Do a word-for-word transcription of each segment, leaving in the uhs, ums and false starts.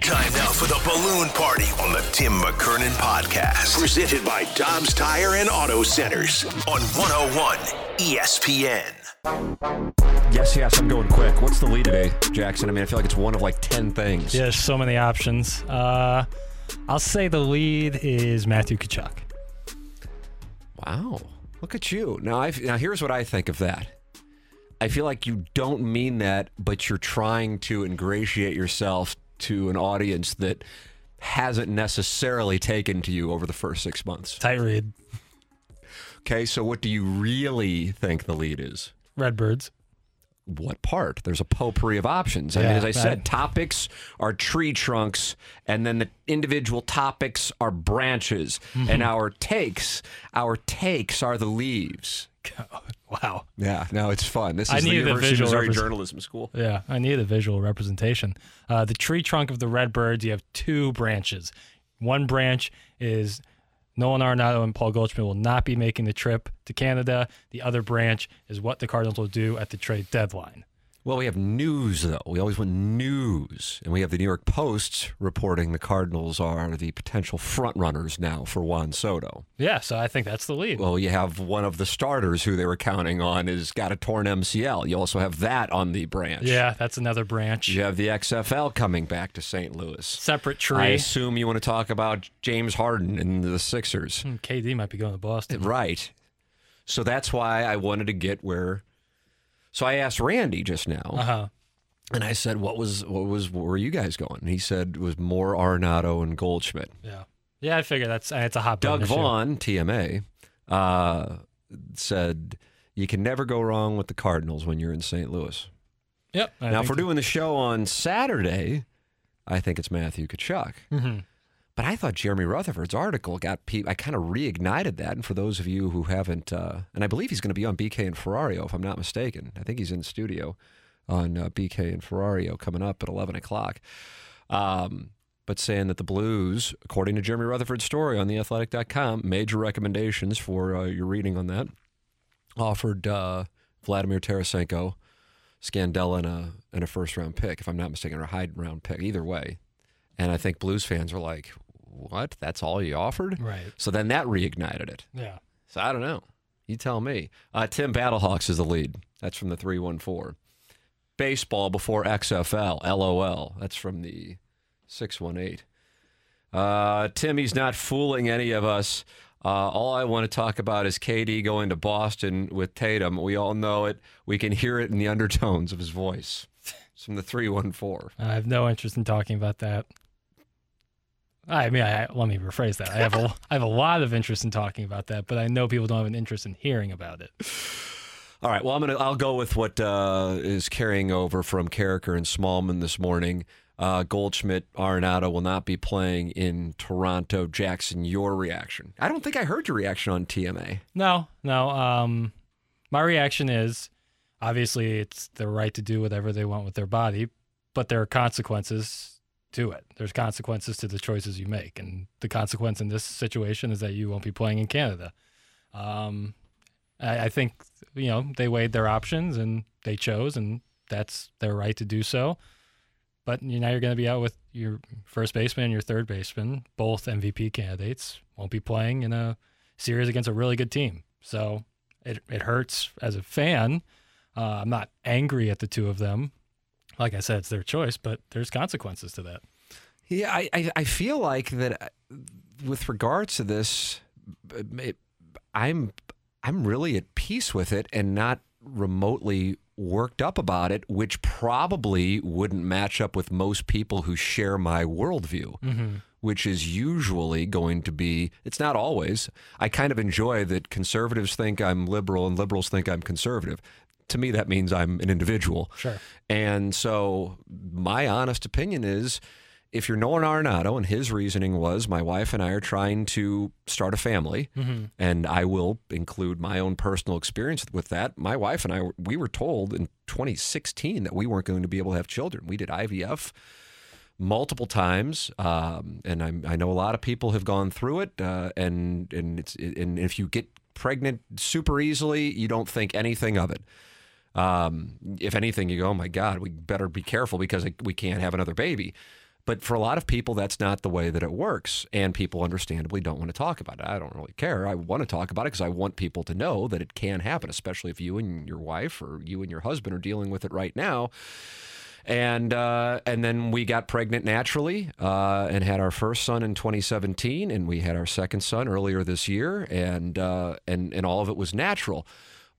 Time now for the Balloon Party on the Tim McKernan Podcast. Presented by Dobbs Tire and Auto Centers on one oh one E S P N. Yes, yes, I'm going quick. What's the lead today, Jackson? I mean, I feel like it's one of like ten things. There's so many options. Uh, I'll say the lead is Matthew Tkachuk. Wow. Look at you. Now, I've, now here's what I think of that. I feel like you don't mean that, but you're trying to ingratiate yourself to an audience that hasn't necessarily taken to you over the first six months. Tight read. Okay, so what do you really think the lead is? Redbirds. What part? There's a potpourri of options. Yeah, I mean, as I said, I... topics are tree trunks, and then the individual topics are branches, mm-hmm. and our takes, our takes are the leaves. God, wow. Yeah, no, it's fun. This is I the University the of Missouri repre- Journalism School. Yeah, I need a visual representation. Uh, the tree trunk of the Redbirds, you have two branches. One branch is Nolan Arenado and Paul Goldschmidt will not be making the trip to Canada. The other branch is what the Cardinals will do at the trade deadline. Well, we have news, though. We always want news. And we have the New York Post reporting the Cardinals are the potential frontrunners now for Juan Soto. Yeah, so I think that's the lead. Well, you have one of the starters who they were counting on has got a torn M C L. You also have that on the branch. Yeah, that's another branch. You have the X F L coming back to Saint Louis. Separate tree. I assume you want to talk about James Harden and the Sixers. Mm, K D might be going to Boston. Right. So that's why I wanted to get where... So I asked Randy just now, uh-huh. and I said, "What was what was where were you guys going?" And he said, "It was more Arenado and Goldschmidt." Yeah, yeah, I figure that's it's a hot. Doug Vaughn, T M A, uh, said, "You can never go wrong with the Cardinals when you're in Saint Louis." Yep. I now, if we're so. doing the show on Saturday, I think it's Matthew Tkachuk. Mm-hmm. But I thought Jeremy Rutherford's article got pe- I kind of reignited that. And for those of you who haven't, uh, and I believe he's going to be on B K and Ferrario, if I'm not mistaken. I think he's in the studio on uh, B K and Ferrario coming up at eleven o'clock. Um, but saying that the Blues, according to Jeremy Rutherford's story on the athletic dot com, major recommendations for uh, your reading on that, offered uh, Vladimir Tarasenko, Scandella, and a, and a first-round pick, if I'm not mistaken, or a high-round pick, either way. And I think Blues fans are like, what? That's all you offered? Right. So then that reignited it. Yeah. So I don't know. You tell me. Uh, Tim Battlehawks is the lead. That's from the three one four. Baseball before X F L. LOL. That's from the six one eight. Uh, Timmy's not fooling any of us. Uh, all I want to talk about is K D going to Boston with Tatum. We all know it. We can hear it in the undertones of his voice. It's from the three one four. I have no interest in talking about that. I mean, I, let me rephrase that. I have a, I have a lot of interest in talking about that, but I know people don't have an interest in hearing about it. All right. Well, I'm gonna. I'll go with what uh, is carrying over from Carriker and Smallman this morning. Uh, Goldschmidt, Arenado will not be playing in Toronto. Jackson, your reaction? I don't think I heard your reaction on T M A. No, no. Um, my reaction is obviously it's their right to do whatever they want with their body, but there are consequences to it. There's consequences to the choices you make, and the consequence in this situation is that you won't be playing in Canada. Um, I, I think, you know, they weighed their options and they chose, and that's their right to do so. But you know, you're going to be out with your first baseman and your third baseman, both M V P candidates, won't be playing in a series against a really good team. So it it hurts as a fan. Uh, I'm not angry at the two of them. Like I said, it's their choice, but there's consequences to that. Yeah, I, I, I feel like that with regards to this, it, I'm I'm really at peace with it and not remotely worked up about it, which probably wouldn't match up with most people who share my worldview, mm-hmm. which is usually going to be, it's not always. I kind of enjoy that conservatives think I'm liberal and liberals think I'm conservative. To me, that means I'm an individual. Sure. And so my honest opinion is, if you're Nolan Arenado, and his reasoning was, my wife and I are trying to start a family, mm-hmm. and I will include my own personal experience with that. My wife and I, we were told in twenty sixteen that we weren't going to be able to have children. We did I V F multiple times, um, and I'm, I know a lot of people have gone through it, uh, and, and, it's, and if you get pregnant super easily, you don't think anything of it. Um, if anything, you go, oh my God, we better be careful because we can't have another baby. But for a lot of people, that's not the way that it works, and people understandably don't want to talk about it. I don't really care. I want to talk about it because I want people to know that it can happen, especially if you and your wife or you and your husband are dealing with it right now. And uh, and then we got pregnant naturally uh, and had our first son in twenty seventeen, and we had our second son earlier this year, and uh, and and all of it was natural.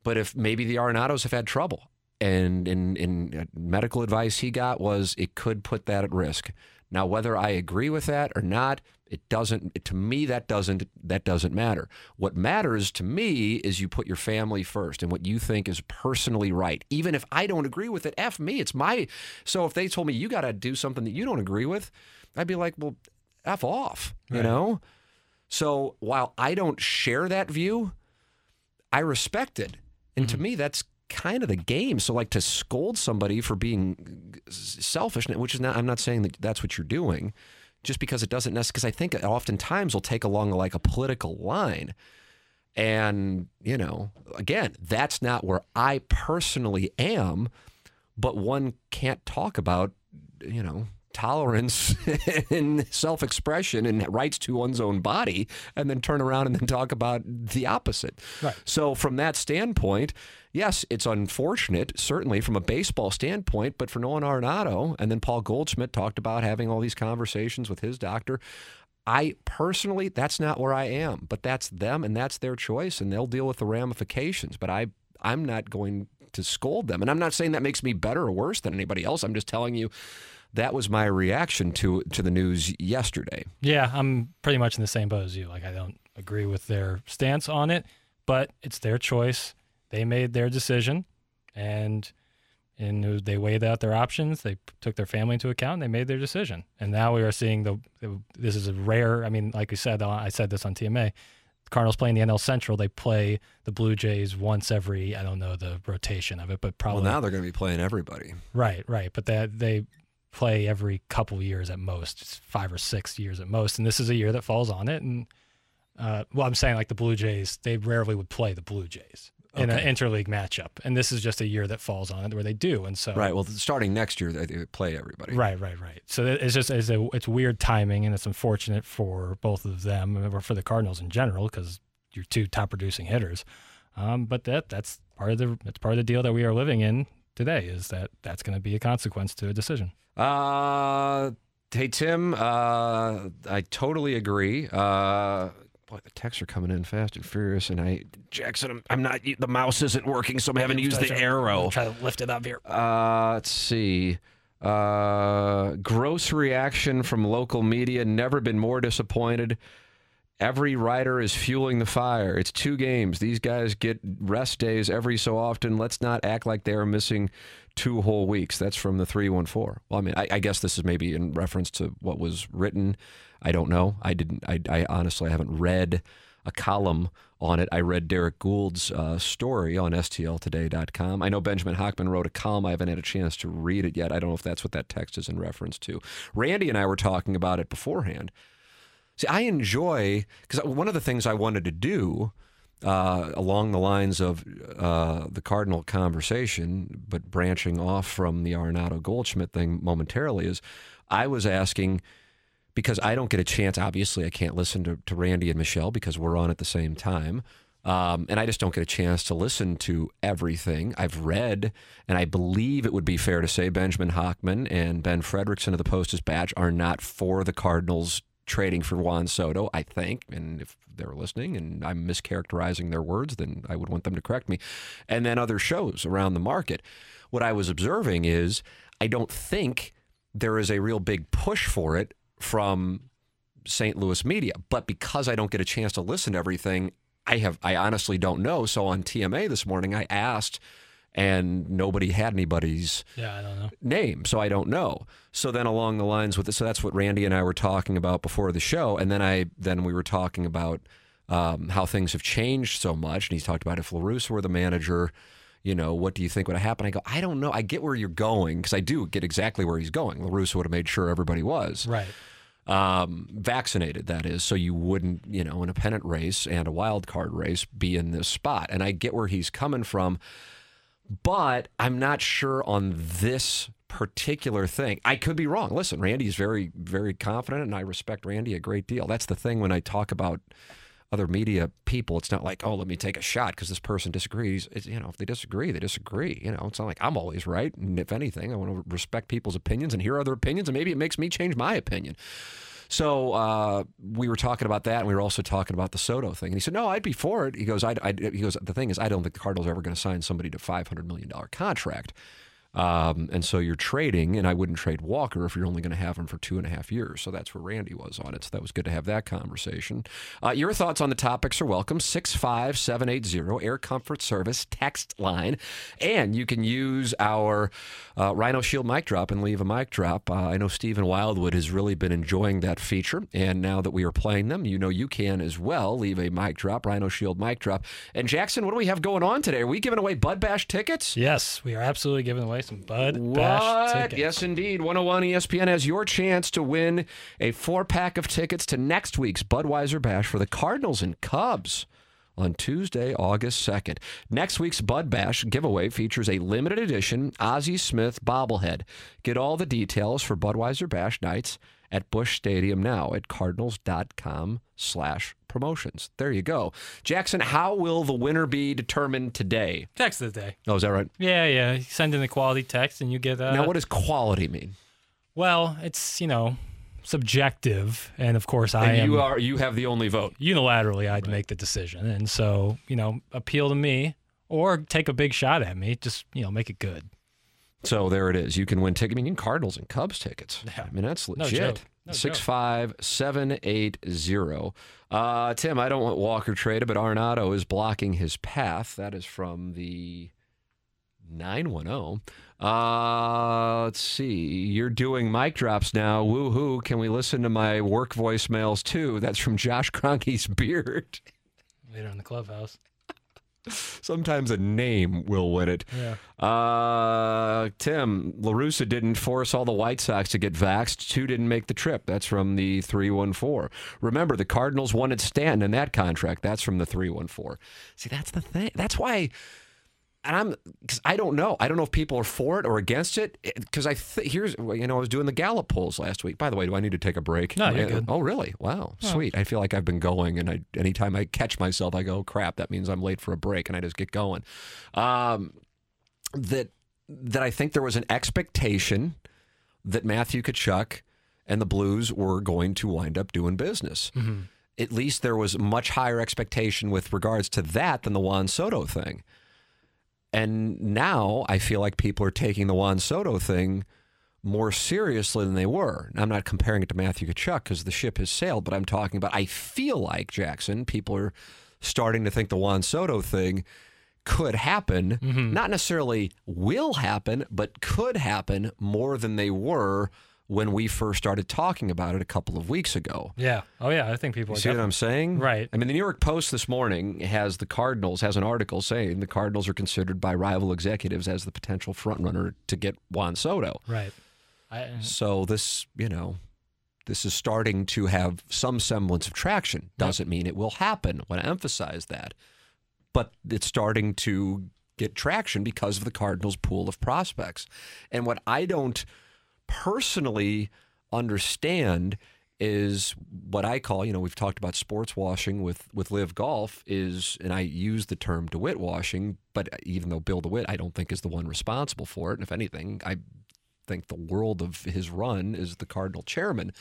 But if maybe the Arenados have had trouble. And in, in medical advice he got was it could put that at risk. Now, whether I agree with that or not, it doesn't, to me, that doesn't, that doesn't matter. What matters to me is you put your family first and what you think is personally right. Even if I don't agree with it, F me, it's my, so if they told me you got to do something that you don't agree with, I'd be like, well, F off, you right. know? So while I don't share that view, I respect it. And mm-hmm. to me, that's kind of the game. So like to scold somebody for being selfish, which is not, I'm not saying that that's what you're doing, just because it doesn't necessarily, because I think oftentimes we'll take along like a political line. And, you know, again, that's not where I personally am, but one can't talk about, you know, tolerance and self-expression and rights to one's own body and then turn around and then talk about the opposite. Right. So from that standpoint, yes, it's unfortunate, certainly from a baseball standpoint, but for Nolan Arenado, and then Paul Goldschmidt talked about having all these conversations with his doctor. I personally, that's not where I am, but that's them and that's their choice and they'll deal with the ramifications. But I, I'm not going to scold them. And I'm not saying that makes me better or worse than anybody else. I'm just telling you, that was my reaction to to the news yesterday. Yeah, I'm pretty much in the same boat as you. Like, I don't agree with their stance on it, but it's their choice. They made their decision, and and they weighed out their options. They took their family into account, and they made their decision. And now we are seeing the this is a rare. I mean, like we said, I said this on T M A. The Cardinals playing the N L Central. They play the Blue Jays once every, I don't know the rotation of it, but probably. Well, now they're going to be playing everybody. Right, right, but that they. play every couple years at most, it's five or six years at most. And this is a year that falls on it. And, uh, well, I'm saying like the Blue Jays, they rarely would play the Blue Jays okay. in an interleague matchup. And this is just a year that falls on it where they do. And so, right. Well, starting next year, they play everybody. Right, right, right. So it's just, it's, a, it's weird timing and it's unfortunate for both of them or for the Cardinals in general, because you're two top producing hitters. Um, but that that's part of the, that's part of the deal that we are living in today is that that's going to be a consequence to a decision. Uh, hey, Tim, uh, I totally agree. Uh, boy, the texts are coming in fast and furious, and I, Jackson, I'm, I'm not, the mouse isn't working, so I'm having to use the arrow. Try to lift it up here. Uh, let's see. Uh, gross reaction from local media. Never been more disappointed. Every writer is fueling the fire. It's two games. These guys get rest days every so often. Let's not act like they are missing two whole weeks. That's from the three one four. Well, I mean, I, I guess this is maybe in reference to what was written. I don't know. I didn't. I, I honestly haven't read a column on it. I read Derek Gould's uh, story on S T L today dot com. I know Benjamin Hochman wrote a column. I haven't had a chance to read it yet. I don't know if that's what that text is in reference to. Randy and I were talking about it beforehand. See, I enjoy, because one of the things I wanted to do uh, along the lines of uh, the Cardinal conversation, but branching off from the Arenado Goldschmidt thing momentarily, is I was asking, because I don't get a chance, obviously I can't listen to, to Randy and Michelle because we're on at the same time, um, and I just don't get a chance to listen to everything. I've read, and I believe it would be fair to say Benjamin Hochman and Ben Fredrickson of the Post-Dispatch are not for the Cardinals trading for Juan Soto, I think. And if they're listening and I'm mischaracterizing their words, then I would want them to correct me. And then other shows around the market. What I was observing is I don't think there is a real big push for it from Saint Louis media. But because I don't get a chance to listen to everything, I have I honestly don't know. So on T M A this morning, I asked, and nobody had anybody's yeah, I don't know. name, so I don't know. So then along the lines with it, so that's what Randy and I were talking about before the show, and then I then we were talking about um, how things have changed so much, and he's talked about if LaRusse were the manager, you know, what do you think would have happened? I go, I don't know. I get where you're going, because I do get exactly where he's going. LaRusse would have made sure everybody was. Right. Um, vaccinated, that is, so you wouldn't, you know, in a pennant race and a wild card race be in this spot. And I get where he's coming from, but I'm not sure on this particular thing. I could be wrong. Listen, Randy's very, very confident, and I respect Randy a great deal. That's the thing when I talk about other media people. It's not like, oh, let me take a shot because this person disagrees. It's, you know, if they disagree, they disagree. You know, it's not like I'm always right. And if anything, I want to respect people's opinions and hear other opinions, and maybe it makes me change my opinion. So uh, we were talking about that, and we were also talking about the Soto thing. And he said, no, I'd be for it. He goes, I, I, he goes, the thing is, I don't think the Cardinals are ever going to sign somebody to a five hundred million dollars contract. Um, and so you're trading, and I wouldn't trade Walker if you're only going to have him for two and a half years. So that's where Randy was on it. So that was good to have that conversation. Uh, your thoughts on the topics are welcome. six five seven eight zero, Air Comfort Service text line. And you can use our uh, Rhino Shield mic drop and leave a mic drop. Uh, I know Stephen Wildwood has really been enjoying that feature. And now that we are playing them, you know you can as well leave a mic drop, Rhino Shield mic drop. And Jackson, what do we have going on today? Are we giving away Bud Bash tickets? Yes, we are absolutely giving away some Bud what? Bash tickets. Yes, indeed. one oh one E S P N has your chance to win a four-pack of tickets to next week's Budweiser Bash for the Cardinals and Cubs on Tuesday, August second. Next week's Bud Bash giveaway features a limited edition Ozzie Smith bobblehead. Get all the details for Budweiser Bash nights at Busch Stadium now at cardinals.com slash promotions. There you go. Jackson, how will the winner be determined today? Text of the day. Oh, is that right? Yeah, yeah. You send in the quality text and you get... Uh, now, what does quality mean? Well, it's, you know, subjective. And, of course, I and you am... Are, you have the only vote. Unilaterally, I'd right. make the decision. And so, you know, appeal to me or take a big shot at me. Just, you know, make it good. So there it is. You can win tickets. I mean, Cardinals and Cubs tickets. Yeah. I mean, that's legit. No Six joke. five seven eight zero. Uh, Tim, I don't want Walker traded, but Arenado is blocking his path. That is from the nine one zero. Let's see. You're doing mic drops now. Woo-hoo. Can we listen to my work voicemails too? That's from Josh Kroenke's beard. Later in the clubhouse. Sometimes a name will win it. Yeah. Uh, Tim, LaRusse didn't force all the White Sox to get vaxxed. Two didn't make the trip. That's from the three one four. Remember, the Cardinals wanted Stanton in that contract. That's from the three one four. See, that's the thing. That's why, and I'm, because I don't know. I don't know if people are for it or against it. Because I th- here's, you know, I was doing the Gallup polls last week. By the way, do I need to take a break? No, you're good. Oh, really? Wow, yeah. Sweet. I feel like I've been going, and I, anytime I catch myself, I go, oh, crap, that means I'm late for a break, and I just get going. Um, that that I think there was an expectation that Matthew Tkachuk and the Blues were going to wind up doing business. Mm-hmm. At least there was much higher expectation with regards to that than the Juan Soto thing. And now I feel like people are taking the Juan Soto thing more seriously than they were. I'm not comparing it to Matthew Tkachuk because the ship has sailed, but I'm talking about I feel like, Jackson, people are starting to think the Juan Soto thing could happen, mm-hmm. not necessarily will happen, but could happen more than they were when we first started talking about it a couple of weeks ago. Yeah. Oh, yeah. I think people... You see what I'm saying? Right. I mean, the New York Post this morning has the Cardinals, has an article saying the Cardinals are considered by rival executives as the potential frontrunner to get Juan Soto. Right. I, so this, you know, this is starting to have some semblance of traction. Doesn't yep. mean it will happen. I want to emphasize that. But it's starting to get traction because of the Cardinals' pool of prospects. And what I don't... personally understand is what I call, you know, we've talked about sports washing with, with Live Golf is, and I use the term DeWitt washing, but even though Bill DeWitt, I don't think is the one responsible for it. And if anything, I think the world of his run is the Cardinal chairman.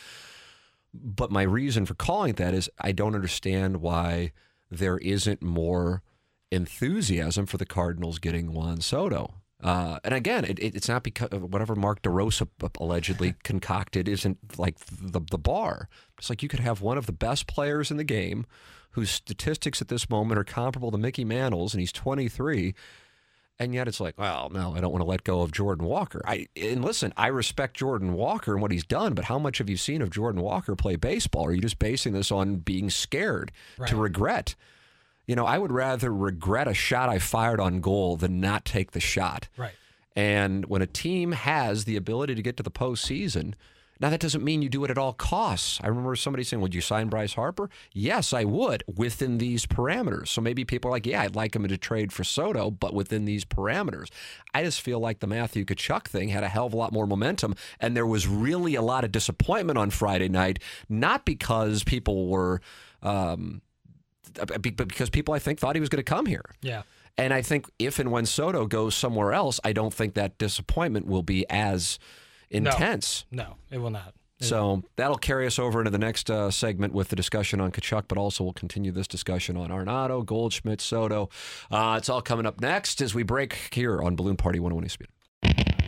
But my reason for calling it that is I don't understand why there isn't more enthusiasm for the Cardinals getting Juan Soto. Uh, and again, it, it, it's not because whatever Mark DeRosa allegedly concocted isn't like the, the bar. It's like you could have one of the best players in the game whose statistics at this moment are comparable to Mickey Mantle's, and he's twenty-three, and yet it's like, well, no, I don't want to let go of Jordan Walker. I And listen, I respect Jordan Walker and what he's done, but how much have you seen of Jordan Walker play baseball? Are you just basing this on being scared right. to regret? You know, I would rather regret a shot I fired on goal than not take the shot. Right. And when a team has the ability to get to the postseason, now that doesn't mean you do it at all costs. I remember somebody saying, would you sign Bryce Harper? Yes, I would, within these parameters. So maybe people are like, yeah, I'd like him to trade for Soto, but within these parameters. I just feel like the Matthew Tkachuk thing had a hell of a lot more momentum, and there was really a lot of disappointment on Friday night, not because people were... Um, because people, I think, thought he was going to come here. Yeah. And I think if and when Soto goes somewhere else, I don't think that disappointment will be as intense. No, no it will not. It so will. That'll carry us over into the next uh, segment with the discussion on Tkachuk, but also we'll continue this discussion on Arenado, Goldschmidt, Soto. Uh, it's all coming up next as we break here on Balloon Party one oh one Speed.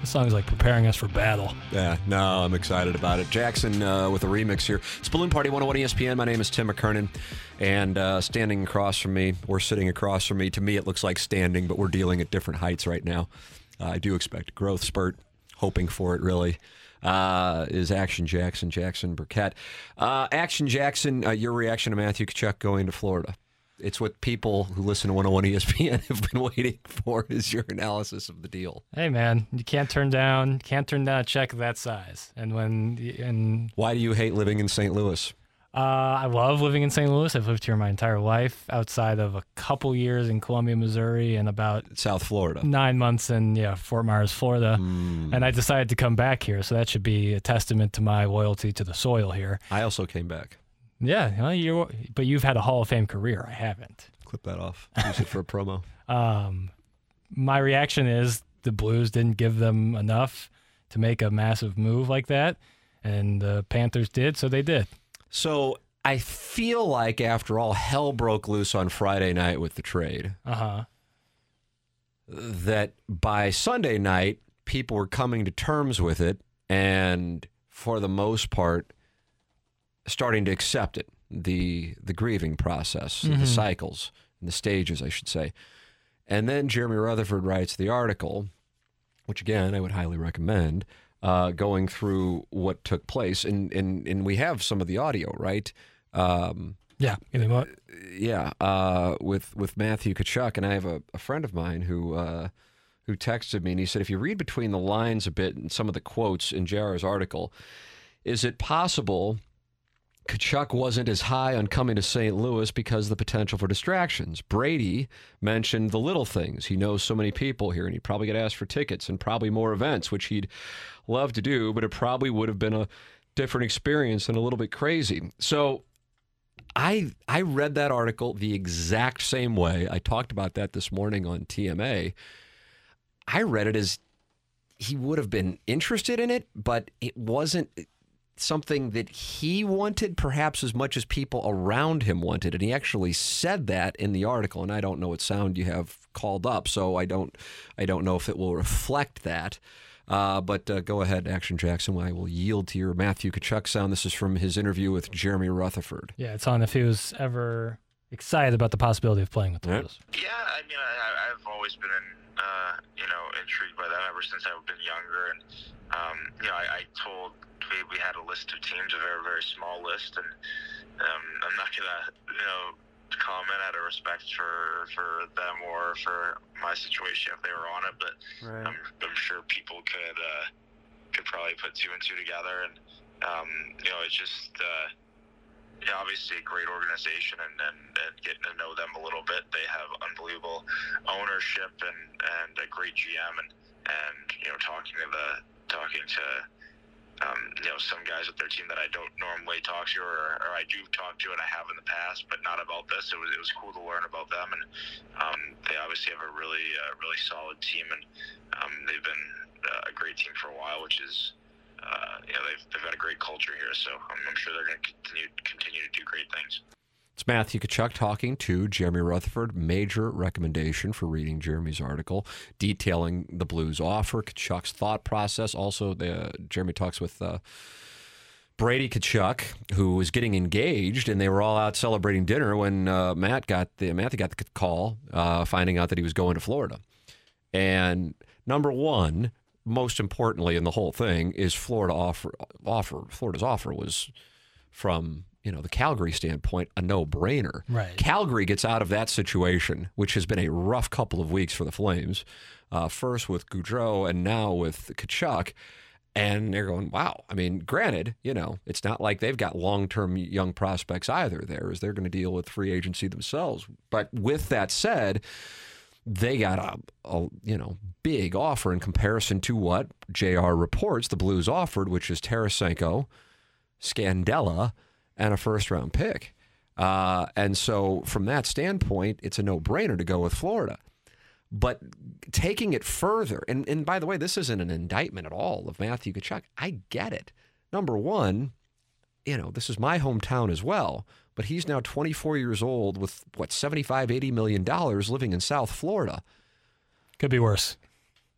This song is like preparing us for battle. Yeah, no, I'm excited about it. Jackson uh, with a remix here. It's Balloon Party one oh one E S P N. My name is Tim McKernan. And uh, standing across from me, or sitting across from me, to me it looks like standing, but we're dealing at different heights right now. Uh, I do expect a growth spurt, hoping for it really, uh, is Action Jackson, Jackson Burkett. Uh, Action Jackson, uh, your reaction to Matthew Tkachuk going to Florida. It's what people who listen to one oh one E S P N have been waiting for, is your analysis of the deal. Hey, man, you can't turn down can't turn down a check of that size. And when and why do you hate living in Saint Louis? Uh, I love living in Saint Louis. I've lived here my entire life, outside of a couple years in Columbia, Missouri, and about South Florida. Nine months in yeah Fort Myers, Florida, mm. and I decided to come back here. So that should be a testament to my loyalty to the soil here. I also came back. Yeah, well, you but you've had a Hall of Fame career. I haven't. Clip that off. Use it for a promo. Um, my reaction is the Blues didn't give them enough to make a massive move like that, and the Panthers did, so they did. So I feel like, after all, hell broke loose on Friday night with the trade. Uh-huh. That by Sunday night, people were coming to terms with it, and for the most part... starting to accept it, the the grieving process, mm-hmm. the cycles, and the stages, I should say. And then Jeremy Rutherford writes the article, which, again, I would highly recommend, uh, going through what took place. And, and, and we have some of the audio, right? Um, yeah. Yeah, uh, with, with Matthew Tkachuk. And I have a, a friend of mine who... Uh, who texted me, and he said, if you read between the lines a bit and some of the quotes in J R's article, is it possible... Tkachuk wasn't as high on coming to Saint Louis because of the potential for distractions. Brady mentioned the little things. He knows so many people here, and he'd probably get asked for tickets and probably more events, which he'd love to do, but it probably would have been a different experience and a little bit crazy. So I I read that article the exact same way. I talked about that this morning on T M A. I read it as he would have been interested in it, but it wasn't... something that he wanted perhaps as much as people around him wanted. And he actually said that in the article, and I don't know what sound you have called up, so I don't I don't know if it will reflect that. Uh, but uh, go ahead, Action Jackson. I will yield to your Matthew Tkachuk sound. This is from his interview with Jeremy Rutherford. Yeah, it's on if he was ever excited about the possibility of playing with the Blues. Right. Yeah, I mean, I, I've always been, uh, you know, intrigued by that ever since I've been younger. And, um, you know, I, I told... We, we had a list of teams, a very, very small list, and um, I'm not going to, you know, comment out of respect for, for them or for my situation if they were on it, but right. I'm, I'm sure people could uh, could probably put two and two together, and, um, you know, it's just uh, yeah, obviously a great organization, and, and, and getting to know them a little bit. They have unbelievable ownership and, and a great G M, and, and you know, talking to the, talking to... Um, you know, know, some guys with their team that I don't normally talk to, or, or I do talk to and I have in the past, but not about this. It was, it was cool to learn about them, and um, they obviously have a really, uh, really solid team, and um, they've been uh, a great team for a while, which is, uh, you know, they've, they've got a great culture here, so I'm, I'm sure they're going to continue, continue to do great things. It's Matthew Tkachuk talking to Jeremy Rutherford. Major recommendation for reading Jeremy's article detailing the Blues' offer, Tkachuk's thought process. Also, the, uh, Jeremy talks with uh, Brady Tkachuk, who was getting engaged, and they were all out celebrating dinner when uh, Matt got the Matthew got the call, uh, finding out that he was going to Florida. And number one, most importantly in the whole thing, is Florida offer offer Florida's offer was from, you know, the Calgary standpoint, a no-brainer. Right. Calgary gets out of that situation, which has been a rough couple of weeks for the Flames, uh, first with Gaudreau and now with Tkachuk, and they're going, wow. I mean, granted, you know, it's not like they've got long-term young prospects either there, as they're going to deal with free agency themselves. But with that said, they got a, a you know big offer in comparison to what J R reports the Blues offered, which is Tarasenko, Scandella, and a first-round pick. Uh, and so from that standpoint, it's a no-brainer to go with Florida. But taking it further, and, and by the way, this isn't an indictment at all of Matthew Tkachuk. I get it. Number one, you know, this is my hometown as well, but he's now twenty-four years old with, what, seventy-five, eighty million dollars living in South Florida. Could be worse.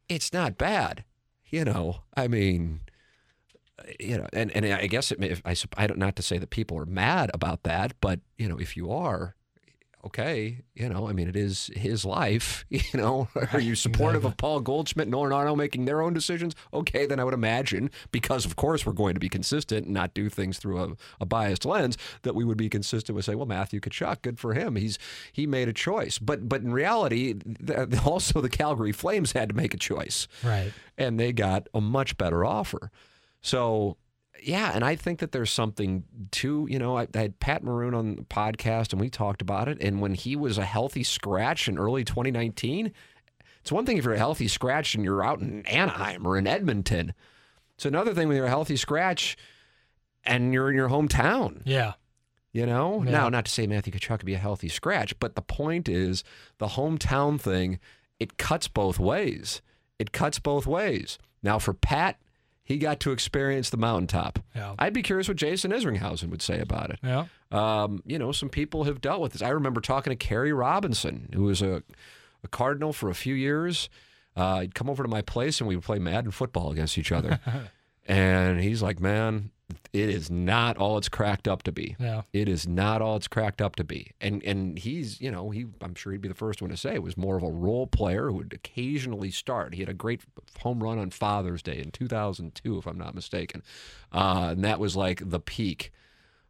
It's not bad. You know, I mean... You know, and, and I guess it may, if I, I don't, not to say that people are mad about that, but, you know, if you are, okay, you know, I mean, it is his life, you know. Are you supportive of Paul Goldschmidt and Nolan Arenado making their own decisions? Okay, then I would imagine, because of course we're going to be consistent and not do things through a, a biased lens, that we would be consistent with saying, well, Matthew Tkachuk, good for him. He's he made a choice. But but in reality, the, also the Calgary Flames had to make a choice. Right. And they got a much better offer. So, yeah, and I think that there's something to, you know, I, I had Pat Maroon on the podcast, and we talked about it, and when he was a healthy scratch in early twenty nineteen, it's one thing if you're a healthy scratch and you're out in Anaheim or in Edmonton. It's another thing when you're a healthy scratch and you're in your hometown. Yeah. You know? Yeah. Now, not to say Matthew Tkachuk could be a healthy scratch, but the point is the hometown thing, it cuts both ways. It cuts both ways. Now, for Pat, he got to experience the mountaintop. Yeah. I'd be curious what Jason Isringhausen would say about it. Yeah. Um, you know, some people have dealt with this. I remember talking to Kerry Robinson, who was a, a Cardinal for a few years. Uh, he'd come over to my place, and we would play Madden football against each other. And he's like, man, it is not all it's cracked up to be. Yeah. It is not all it's cracked up to be. And and he's, you know, he I'm sure he'd be the first one to say, was more of a role player who would occasionally start. He had a great home run on Father's Day in two thousand two, if I'm not mistaken. Uh, and that was like the peak.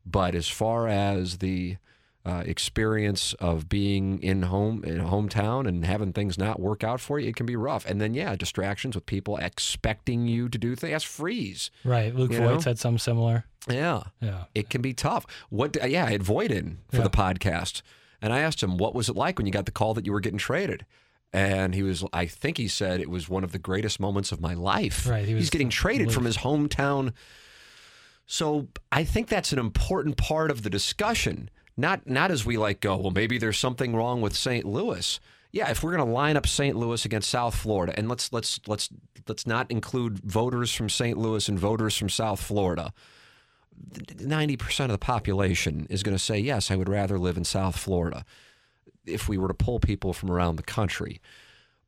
But as far as the uh, experience of being in home in hometown and having things not work out for you, it can be rough. And then, yeah, distractions with people expecting you to do things. That's Freeze. Right. Luke Voigt said something similar. Yeah. Yeah. It can be tough. What? Yeah, I had Voigt in for yeah. the podcast, and I asked him, what was it like when you got the call that you were getting traded? And he was, I think he said, it was one of the greatest moments of my life. Right. He was He's getting traded Luke. from his hometown. So I think that's an important part of the discussion. Not not as we like go, well, maybe there's something wrong with Saint Louis. Yeah, if we're going to line up Saint Louis against South Florida, and let's let's let's let's not include voters from Saint Louis and voters from South Florida. ninety percent of the population is going to say, yes, I would rather live in South Florida if we were to pull people from around the country.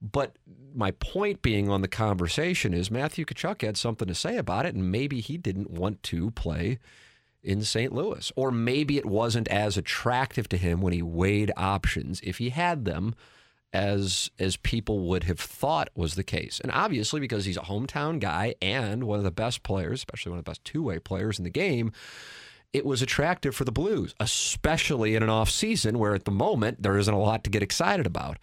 But my point being on the conversation is Matthew Tkachuk had something to say about it, and maybe he didn't want to play in Saint Louis. Or maybe it wasn't as attractive to him when he weighed options, if he had them, as as people would have thought was the case. And obviously, because he's a hometown guy and one of the best players, especially one of the best two-way players in the game, it was attractive for the Blues, especially in an offseason where at the moment there isn't a lot to get excited about.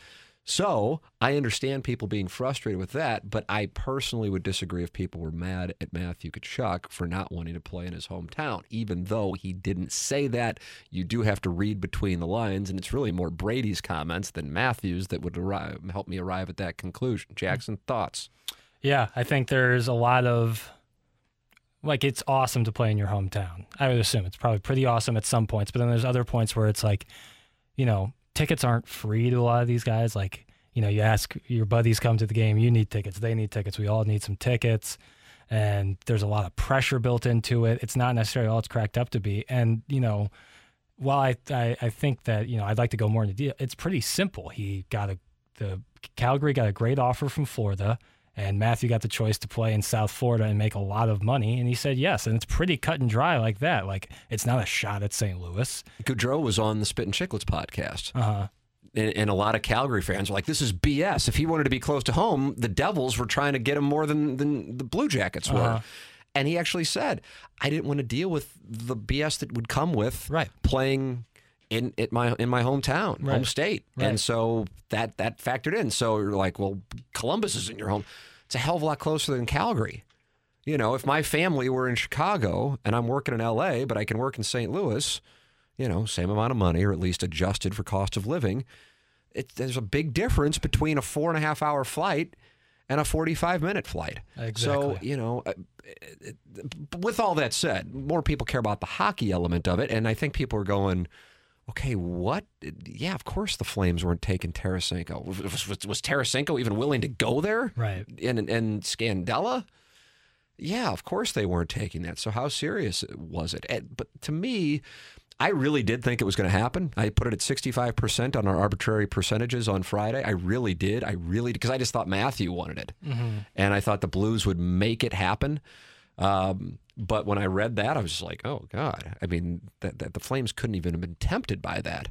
So I understand people being frustrated with that, but I personally would disagree if people were mad at Matthew Tkachuk for not wanting to play in his hometown, even though he didn't say that. You do have to read between the lines, and it's really more Brady's comments than Matthew's that would arrive, help me arrive at that conclusion. Jackson, thoughts? Yeah, I think there's a lot of like, it's awesome to play in your hometown. I would assume it's probably pretty awesome at some points, but then there's other points where it's like, you know, tickets aren't free to a lot of these guys. Like, you know, you ask your buddies come to the game, you need tickets, they need tickets, we all need some tickets. And there's a lot of pressure built into it. It's not necessarily all it's cracked up to be. And, you know, while I, I, I think that, you know, I'd like to go more into detail, it's pretty simple. He got a, the Calgary got a great offer from Florida, and Matthew got the choice to play in South Florida and make a lot of money. And he said yes. And it's pretty cut and dry like that. Like, it's not a shot at Saint Louis. Gaudreau was on the Spit and Chicklets podcast. Uh-huh. And, and a lot of Calgary fans were like, this is B S. If he wanted to be close to home, the Devils were trying to get him more than, than the Blue Jackets were. Uh-huh. And he actually said, I didn't want to deal with the B S that would come with right. playing in at my in my hometown, right. home state. Right. And so that, that factored in. So you're like, well, Columbus isn't your home. It's a hell of a lot closer than Calgary. You know, if my family were in Chicago and I'm working in L A, but I can work in Saint Louis, you know, same amount of money, or at least adjusted for cost of living. It, there's a big difference between a four and a half hour flight and a forty-five minute flight. Exactly. So, you know, with all that said, more people care about the hockey element of it. And I think people are going, okay, what? Yeah, of course the Flames weren't taking Tarasenko. Was, was, was Tarasenko even willing to go there? Right. And, and Scandella? Yeah, of course they weren't taking that. So how serious was it? And, but to me, I really did think it was going to happen. I put it at sixty-five percent on our arbitrary percentages on Friday. I really did. I really did. Because I just thought Matthew wanted it. Mm-hmm. And I thought the Blues would make it happen. Um, but when I read that, I was just like, oh, God. I mean, that, that the Flames couldn't even have been tempted by that.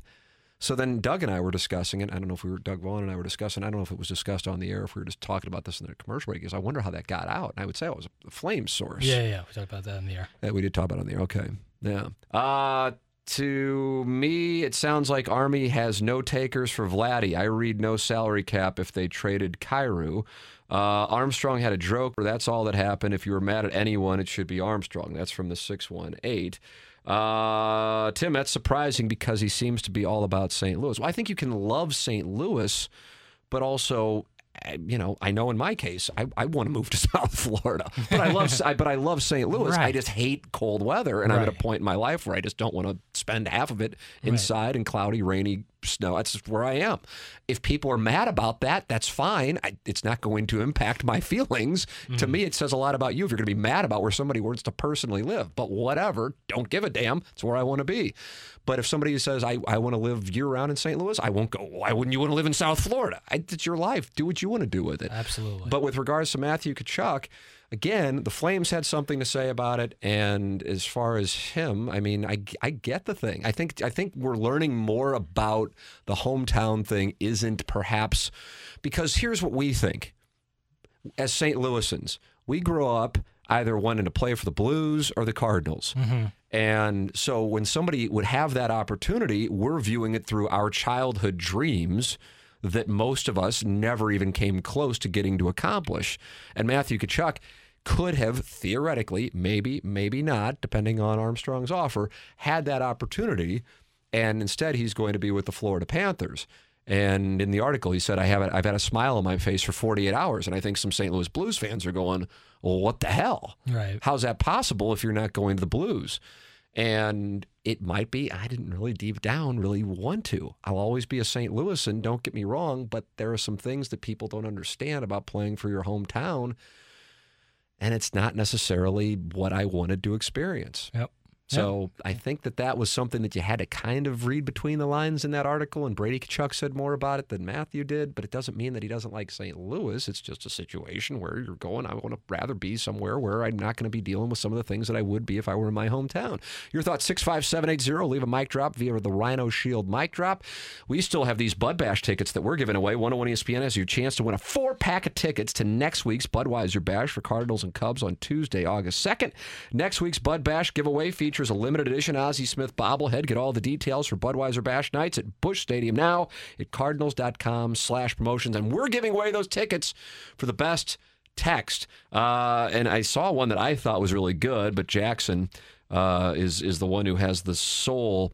So then Doug and I were discussing it. I don't know if we were, Doug Vaughn and I were discussing, I don't know if it was discussed on the air, if we were just talking about this in the commercial break, because I wonder how that got out. And I would say it was a Flames source. Yeah, yeah, we talked about that in the air. Yeah, we did talk about it on the air. Okay. Yeah. Uh, To me, it sounds like Army has no takers for Vladdy. I read no salary cap if they traded Kyrou. Uh, Armstrong had a joke. That's all that happened. If you were mad at anyone, it should be Armstrong. That's from the six one eight. Uh, Tim, that's surprising because he seems to be all about Saint Louis. Well, I think you can love Saint Louis, but also, you know, I know in my case, I, I want to move to South Florida, but I love, I, but I love Saint Louis. Right. I just hate cold weather, and right. I'm at a point in my life where I just don't want to spend half of it inside in right. cloudy, rainy snow. That's just where I am. If people are mad about that, that's fine. I, it's not going to impact my feelings. Mm-hmm. To me, it says a lot about you if you're going to be mad about where somebody wants to personally live, but whatever, don't give a damn. It's where I want to be. But if somebody says, I, I want to live year-round in Saint Louis, I won't go, why wouldn't you want to live in South Florida? I, it's your life. Do what you want to do with it. Absolutely. But with regards to Matthew Tkachuk, again, the Flames had something to say about it. And as far as him, I mean, I, I get the thing. I think I think we're learning more about the hometown thing isn't perhaps, because here's what we think. As Saint Louisans, we grow up either wanting to play for the Blues or the Cardinals. Mm-hmm. And so when somebody would have that opportunity, we're viewing it through our childhood dreams that most of us never even came close to getting to accomplish. And Matthew Tkachuk could have theoretically, maybe, maybe not, depending on Armstrong's offer, had that opportunity. And instead, he's going to be with the Florida Panthers. And in the article, he said, I have a, I've had a smile on my face for forty-eight hours. And I think some Saint Louis Blues fans are going, well, what the hell? Right. How's that possible if you're not going to the Blues? And it might be, I didn't really deep down really want to. I'll always be a Saint Louisan, don't get me wrong, but there are some things that people don't understand about playing for your hometown. And it's not necessarily what I wanted to experience. Yep. So yeah. I think that that was something that you had to kind of read between the lines in that article, and Brady Tkachuk said more about it than Matthew did, but it doesn't mean that he doesn't like Saint Louis. It's just a situation where you're going, I want to rather be somewhere where I'm not going to be dealing with some of the things that I would be if I were in my hometown. Your thoughts, six five seven eight zero, leave a mic drop via the Rhino Shield mic drop. We still have these Bud Bash tickets that we're giving away. one oh one E S P N has your chance to win a four-pack of tickets to next week's Budweiser Bash for Cardinals and Cubs on Tuesday, August second. Next week's Bud Bash giveaway feature is a limited edition Ozzie Smith bobblehead. Get all the details for Budweiser Bash Nights at Busch Stadium now at cardinals.com slash promotions. And we're giving away those tickets for the best text. Uh, and I saw one that I thought was really good, but Jackson uh, is, is the one who has the sole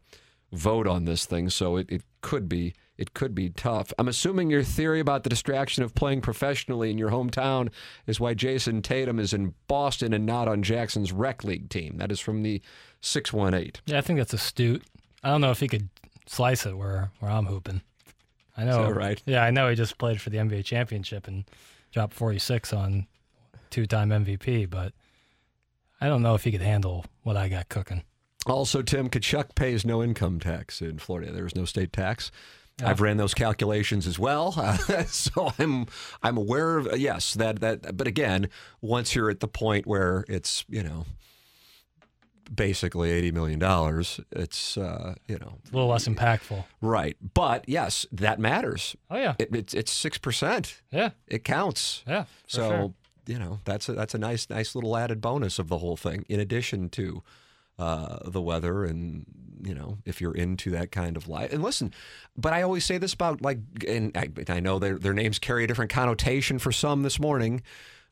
vote on this thing, so it, it could be it could be tough. I'm assuming your theory about the distraction of playing professionally in your hometown is why Jason Tatum is in Boston and not on Jackson's rec league team. That is from the six one eight. Yeah, I think that's astute. I don't know if he could slice it where, where I'm hooping. I know. Is that right? Yeah, I know he just played for the N B A championship and dropped forty-six on two-time M V P, but I don't know if he could handle what I got cooking. Also, Tim, Tkachuk pays no income tax in Florida. There is no state tax. Yeah. I've ran those calculations as well, uh, so I'm I'm aware of yes that that. But again, once you're at the point where it's you know basically eighty million dollars, it's uh, you know a little less impactful, right? But yes, that matters. Oh yeah, it, it's it's six percent. Yeah, it counts. Yeah, for so sure. you know that's a, that's a nice nice little added bonus of the whole thing in addition to. Uh, the weather and, you know, if you're into that kind of life. And listen, but I always say this about, like, and I, I know their their names carry a different connotation for some this morning,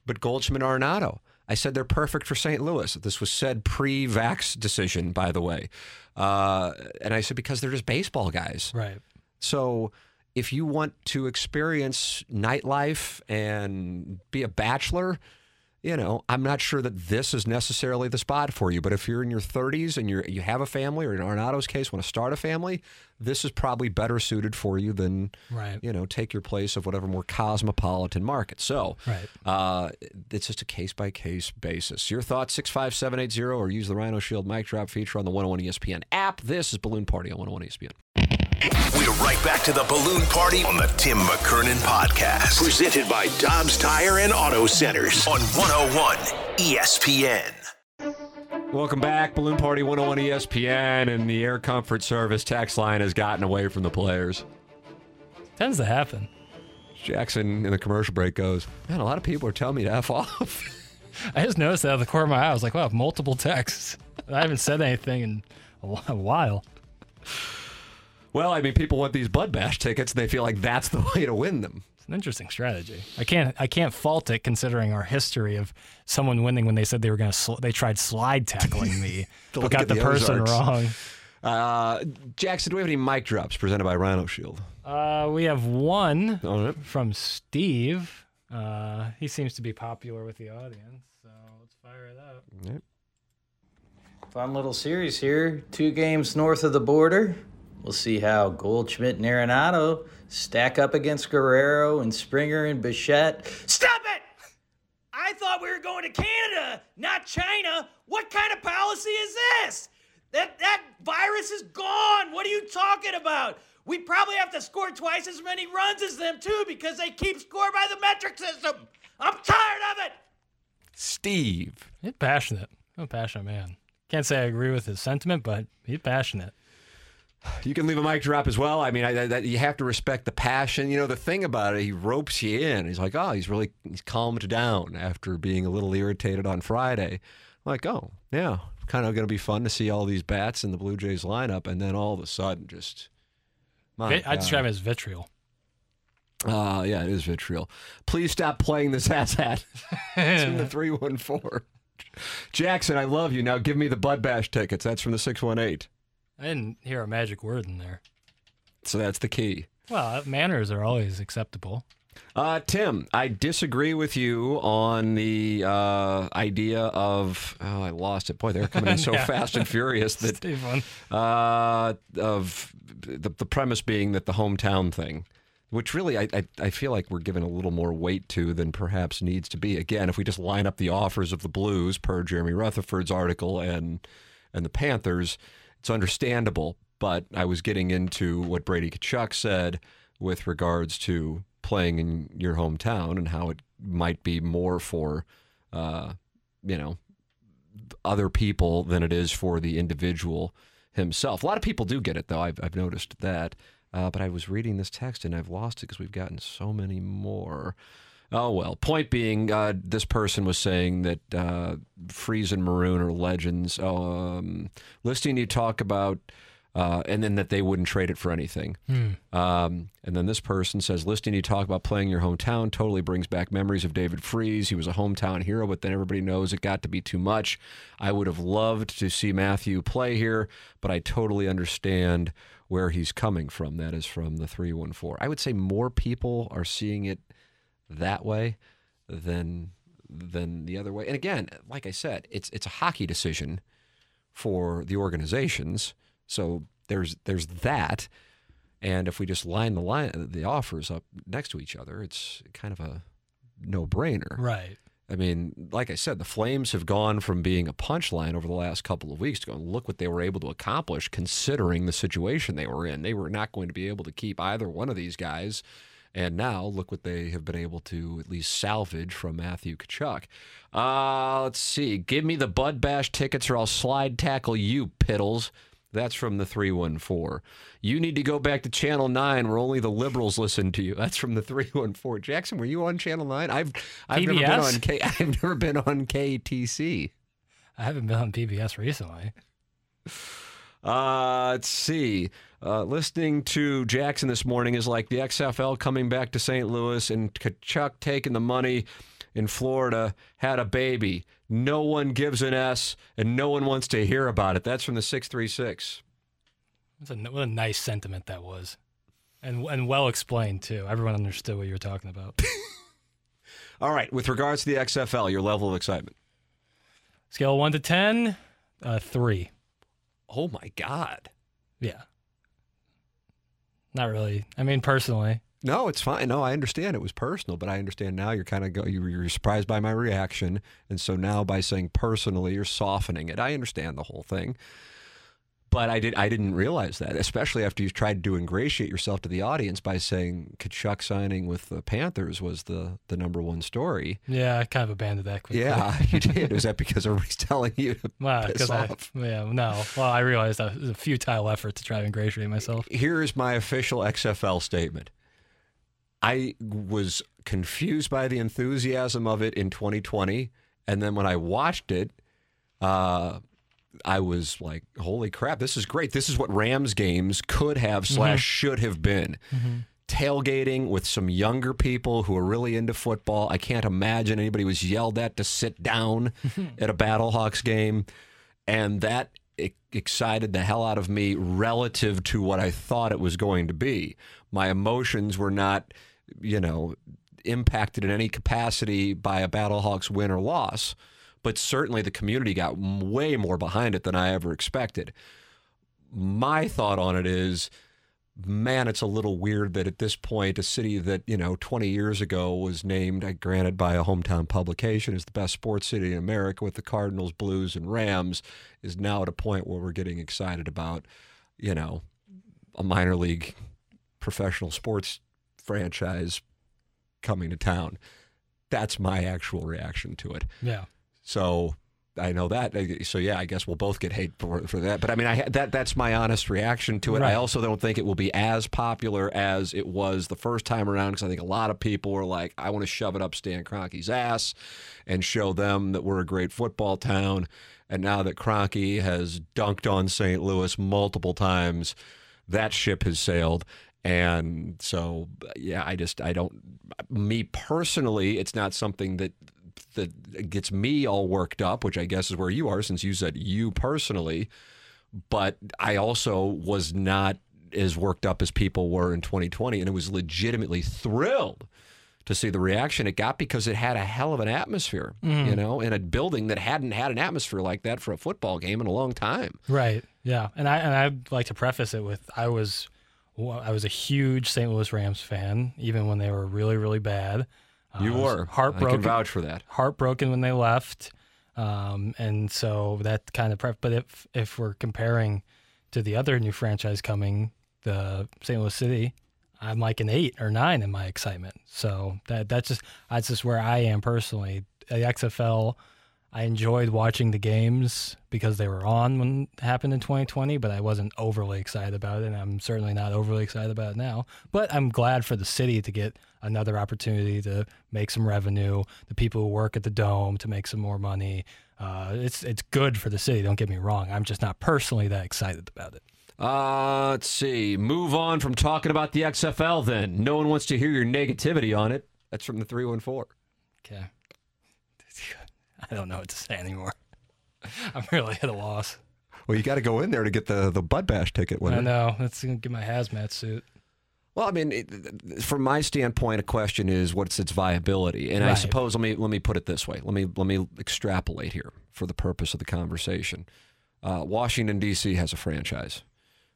but Goldschmidt, Arenado, I said they're perfect for Saint Louis. This was said pre-vax decision, by the way. Uh, and I said because they're just baseball guys. Right. So if you want to experience nightlife and be a bachelor, you know, I'm not sure that this is necessarily the spot for you, but if you're in your thirties and you you have a family, or in Arenado's case, want to start a family, this is probably better suited for you than, right. you know, take your place of whatever more cosmopolitan market. So right. uh, it's just a case-by-case basis. Your thoughts, six five seven eight zero, or use the Rhino Shield mic drop feature on the one oh one E S P N app. This is Balloon Party on one oh one E S P N. We're right back to the Balloon Party on the Tim McKernan Podcast. Presented by Dobbs Tire and Auto Centers on one oh one E S P N. Welcome back. Balloon Party one oh one E S P N, and the Air Comfort Service text line has gotten away from the players. Tends to happen. Jackson in the commercial break goes, man, a lot of people are telling me to F off. I just noticed that out of the corner of my eye. I was like, wow, multiple texts. I haven't said anything in a while. Well, I mean, people want these Bud Bash tickets, and they feel like that's the way to win them. It's an interesting strategy. I can't, I can't fault it considering our history of someone winning when they said they were going to. Sl- they tried slide tackling me, but got the, the person wrong. Uh, Jackson, do we have any mic drops presented by Rhino Shield? Uh, we have one right. from Steve. Uh, he seems to be popular with the audience, so let's fire it up. Right. Fun little series here. Two games north of the border. We'll see how Goldschmidt and Arenado stack up against Guerrero and Springer and Bichette. Stop it! I thought we were going to Canada, not China. What kind of policy is this? That that virus is gone. What are you talking about? We probably have to score twice as many runs as them, too, because they keep score by the metric system. I'm tired of it. Steve. He's passionate. I'm a passionate man. Can't say I agree with his sentiment, but he's passionate. You can leave a mic drop as well. I mean, I, I, you have to respect the passion. You know, the thing about it, he ropes you in. He's like, oh, he's really he's calmed down after being a little irritated on Friday. I'm like, oh, yeah, kind of going to be fun to see all these bats in the Blue Jays lineup. And then all of a sudden, just, my I describe it as vitriol. Uh, yeah, it is vitriol. Please stop playing this asshat. It's in the three one four. Jackson, I love you. Now give me the Bud Bash tickets. That's from the six one eight. I didn't hear a magic word in there. So that's the key. Well, manners are always acceptable. Uh, Tim, I disagree with you on the uh, idea of... Oh, I lost it. Boy, they're coming in so yeah. fast and furious. that uh, Of the, the premise being that the hometown thing, which really I, I, I feel like we're giving a little more weight to than perhaps needs to be. Again, if we just line up the offers of the Blues, per Jeremy Rutherford's article, and and the Panthers... It's understandable, but I was getting into what Brady Tkachuk said with regards to playing in your hometown and how it might be more for, uh, you know, other people than it is for the individual himself. A lot of people do get it, though. I've, I've noticed that. Uh, but I was reading this text, and I've lost it because we've gotten so many more. Oh, well. Point being, uh, this person was saying that uh, Freeze and Maroon are legends. Um, listening to you talk about uh, and then that they wouldn't trade it for anything. Hmm. Um, and then this person says, listening to you talk about playing your hometown totally brings back memories of David Freeze. He was a hometown hero, but then everybody knows it got to be too much. I would have loved to see Matthew play here, but I totally understand where he's coming from. That is from the three one four. I would say more people are seeing it that way than than the other way. And again, like I said, it's it's a hockey decision for the organizations. So there's there's that. And if we just line the line the offers up next to each other, it's kind of a no-brainer. Right. I mean, like I said, the Flames have gone from being a punchline over the last couple of weeks to going, look what they were able to accomplish considering the situation they were in. They were not going to be able to keep either one of these guys. And now, look what they have been able to at least salvage from Matthew Tkachuk. Uh, let's see. Give me the Bud Bash tickets or I'll slide tackle you, Piddles. That's from the three one four. You need to go back to Channel nine where only the liberals listen to you. That's from the three one four. Jackson, were you on Channel nine? I've I've never been on K, I've never been on K T C. I haven't been on P B S recently. Uh, let's see. Uh, listening to Jackson this morning is like the X F L coming back to Saint Louis and Tkachuk taking the money in Florida, had a baby. No one gives an S, and no one wants to hear about it. That's from the six three six. That's a, what a nice sentiment that was. And, and well explained, too. Everyone understood what you were talking about. All right, with regards to the X F L, your level of excitement? Scale one to ten, uh, three. Oh, my God. Yeah. Not really. I mean, personally. No, it's fine. No, I understand it was personal, but I understand now you're kind of go, you're surprised by my reaction, and so now by saying personally, you're softening it. I understand the whole thing, but I did I didn't realize that, especially after you tried to ingratiate yourself to the audience by saying Tkachuk signing with the Panthers was the the number one story. Yeah, I kind of abandoned that quickly. Yeah, you did. Was that because everybody's telling you to well, piss off? I, yeah, no. Well, I realized that it was a futile effort to try to ingratiate myself. Here is my official X F L statement. I was confused by the enthusiasm of it in twenty twenty, and then when I watched it, uh, I was like, holy crap, this is great. This is what Rams games could have slash mm-hmm. should have been. Mm-hmm. Tailgating with some younger people who are really into football. I can't imagine anybody was yelled at to sit down at a Battlehawks game, and that excited the hell out of me relative to what I thought it was going to be. My emotions were not... you know, impacted in any capacity by a Battlehawks win or loss, but certainly the community got way more behind it than I ever expected. My thought on it is, man, it's a little weird that at this point, a city that, you know, twenty years ago was named, granted by a hometown publication, as the best sports city in America with the Cardinals, Blues, and Rams, is now at a point where we're getting excited about, you know, a minor league professional sports franchise coming to town. That's my actual reaction to it. Yeah. So I know that. So yeah, I guess we'll both get hate for, for that. But I mean, I that that's my honest reaction to it. Right. I also don't think it will be as popular as it was the first time around, because I think a lot of people were like, I want to shove it up Stan Kroenke's ass and show them that we're a great football town. And now that Kroenke has dunked on Saint Louis multiple times, that ship has sailed. And so, yeah, I just, I don't, me personally, it's not something that that gets me all worked up, which I guess is where you are since you said you personally, but I also was not as worked up as people were in twenty twenty, and it was legitimately thrilled to see the reaction it got because it had a hell of an atmosphere, mm. you know, in a building that hadn't had an atmosphere like that for a football game in a long time. Right, yeah, and, I, and I'd like to preface it with, I was... Well, I was a huge Saint Louis Rams fan, even when they were really, really bad. Uh, you were. Heartbroken. I can vouch for that. Heartbroken when they left. Um, and so that kind of prep. But if, if we're comparing to the other new franchise coming, the Saint Louis City, I'm like an eight or nine in my excitement. So that that's just that's just where I am personally. The X F L, I enjoyed watching the games because they were on when it happened in twenty twenty, but I wasn't overly excited about it, and I'm certainly not overly excited about it now. But I'm glad for the city to get another opportunity to make some revenue, the people who work at the Dome to make some more money. Uh, it's it's good for the city, don't get me wrong. I'm just not personally that excited about it. Uh, let's see. Move on from talking about the X F L then. No one wants to hear your negativity on it. That's from the three one four. Okay. I don't know what to say anymore. I'm really at a loss. Well, you got to go in there to get the, the Bud Bash ticket. I know. That's going to get my hazmat suit. Well, I mean, it, from my standpoint, a question is what's its viability? And right. I suppose, let me let me put it this way. Let me, let me extrapolate here for the purpose of the conversation. Uh, Washington, D C has a franchise.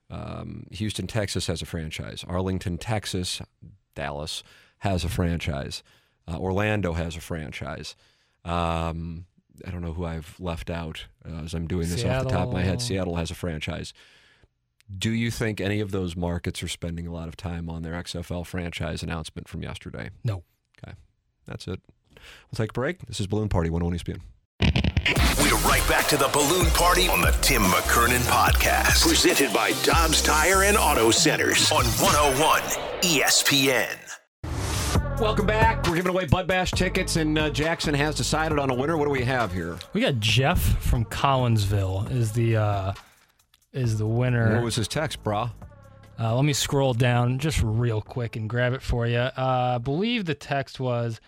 Um, Houston, Texas has a franchise. Arlington, Texas, Dallas has a franchise. Uh, Orlando has a franchise. Um, I don't know who I've left out uh, as I'm doing this Seattle. Off the top of my head. Seattle has a franchise. Do you think any of those markets are spending a lot of time on their X F L franchise announcement from yesterday? No. Okay. That's it. We'll take a break. This is Balloon Party, one oh one E S P N. We're right back to the Balloon Party on the Tim McKernan Podcast. Presented by Dobbs Tire and Auto Centers on one oh one E S P N. Welcome back. We're giving away Bud Bash tickets, and uh, Jackson has decided on a winner. What do we have here? We got Jeff from Collinsville is the uh, is the winner. What was his text, brah? Uh, let me scroll down just real quick and grab it for you. Uh, I believe the text was,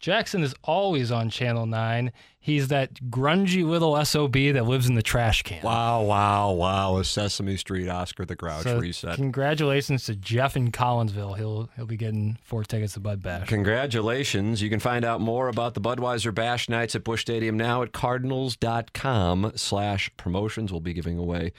Jackson is always on Channel nine. He's that grungy little S O B that lives in the trash can. Wow, wow, wow. A Sesame Street Oscar the Grouch so reset. Congratulations to Jeff in Collinsville. He'll he'll be getting four tickets to Bud Bash. Congratulations. You can find out more about the Budweiser Bash Nights at Busch Stadium now at cardinals.com slash promotions. We'll be giving away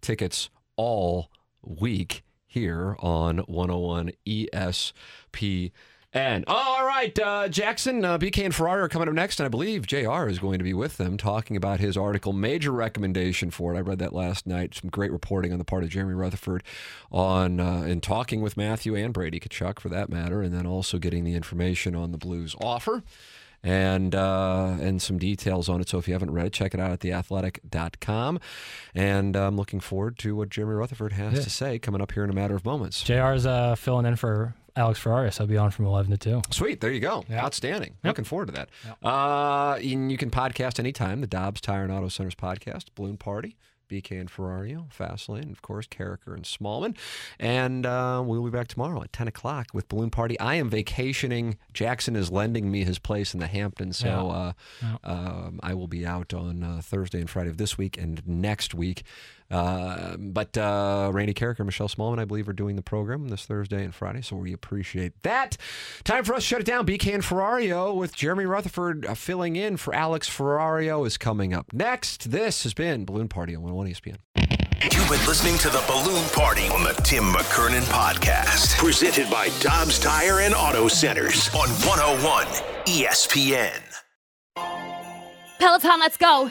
tickets all week here on one oh one E S P N. And all right, uh, Jackson, uh, B K and Ferrario are coming up next, and I believe J R is going to be with them talking about his article, major recommendation for it. I read that last night. Some great reporting on the part of Jeremy Rutherford on uh, in talking with Matthew and Brady Tkachuk, for that matter, and then also getting the information on the Blues offer and uh, and some details on it. So if you haven't read it, check it out at the athletic dot com. And I'm looking forward to what Jeremy Rutherford has yeah. to say coming up here in a matter of moments. J R's uh, filling in for Alex Ferraris. I'll be on from eleven to two. Sweet. There you go. Yep. Outstanding. Yep. Looking forward to that. Yep. Uh, and you can podcast anytime. The Dobbs Tire and Auto Centers podcast, Balloon Party, B K and Ferrario, Fastlane, of course, Carriker and Smallman. And uh, we'll be back tomorrow at ten o'clock with Balloon Party. I am vacationing. Jackson is lending me his place in the Hamptons, so yeah. uh, yeah. Um, I will be out on uh, Thursday and Friday of this week and next week. Uh, but uh, Randy Carriker and Michelle Smallman, I believe, are doing the program this Thursday and Friday, so we appreciate that. Time for us to shut it down. B K and Ferrario with Jeremy Rutherford filling in for Alex Ferrario is coming up next. This has been Balloon Party on one oh one E S P N. You've been listening to the Balloon Party on the Tim McKernan Podcast, presented by Dobbs Tire and Auto Centers on one oh one E S P N. Peloton, let's go.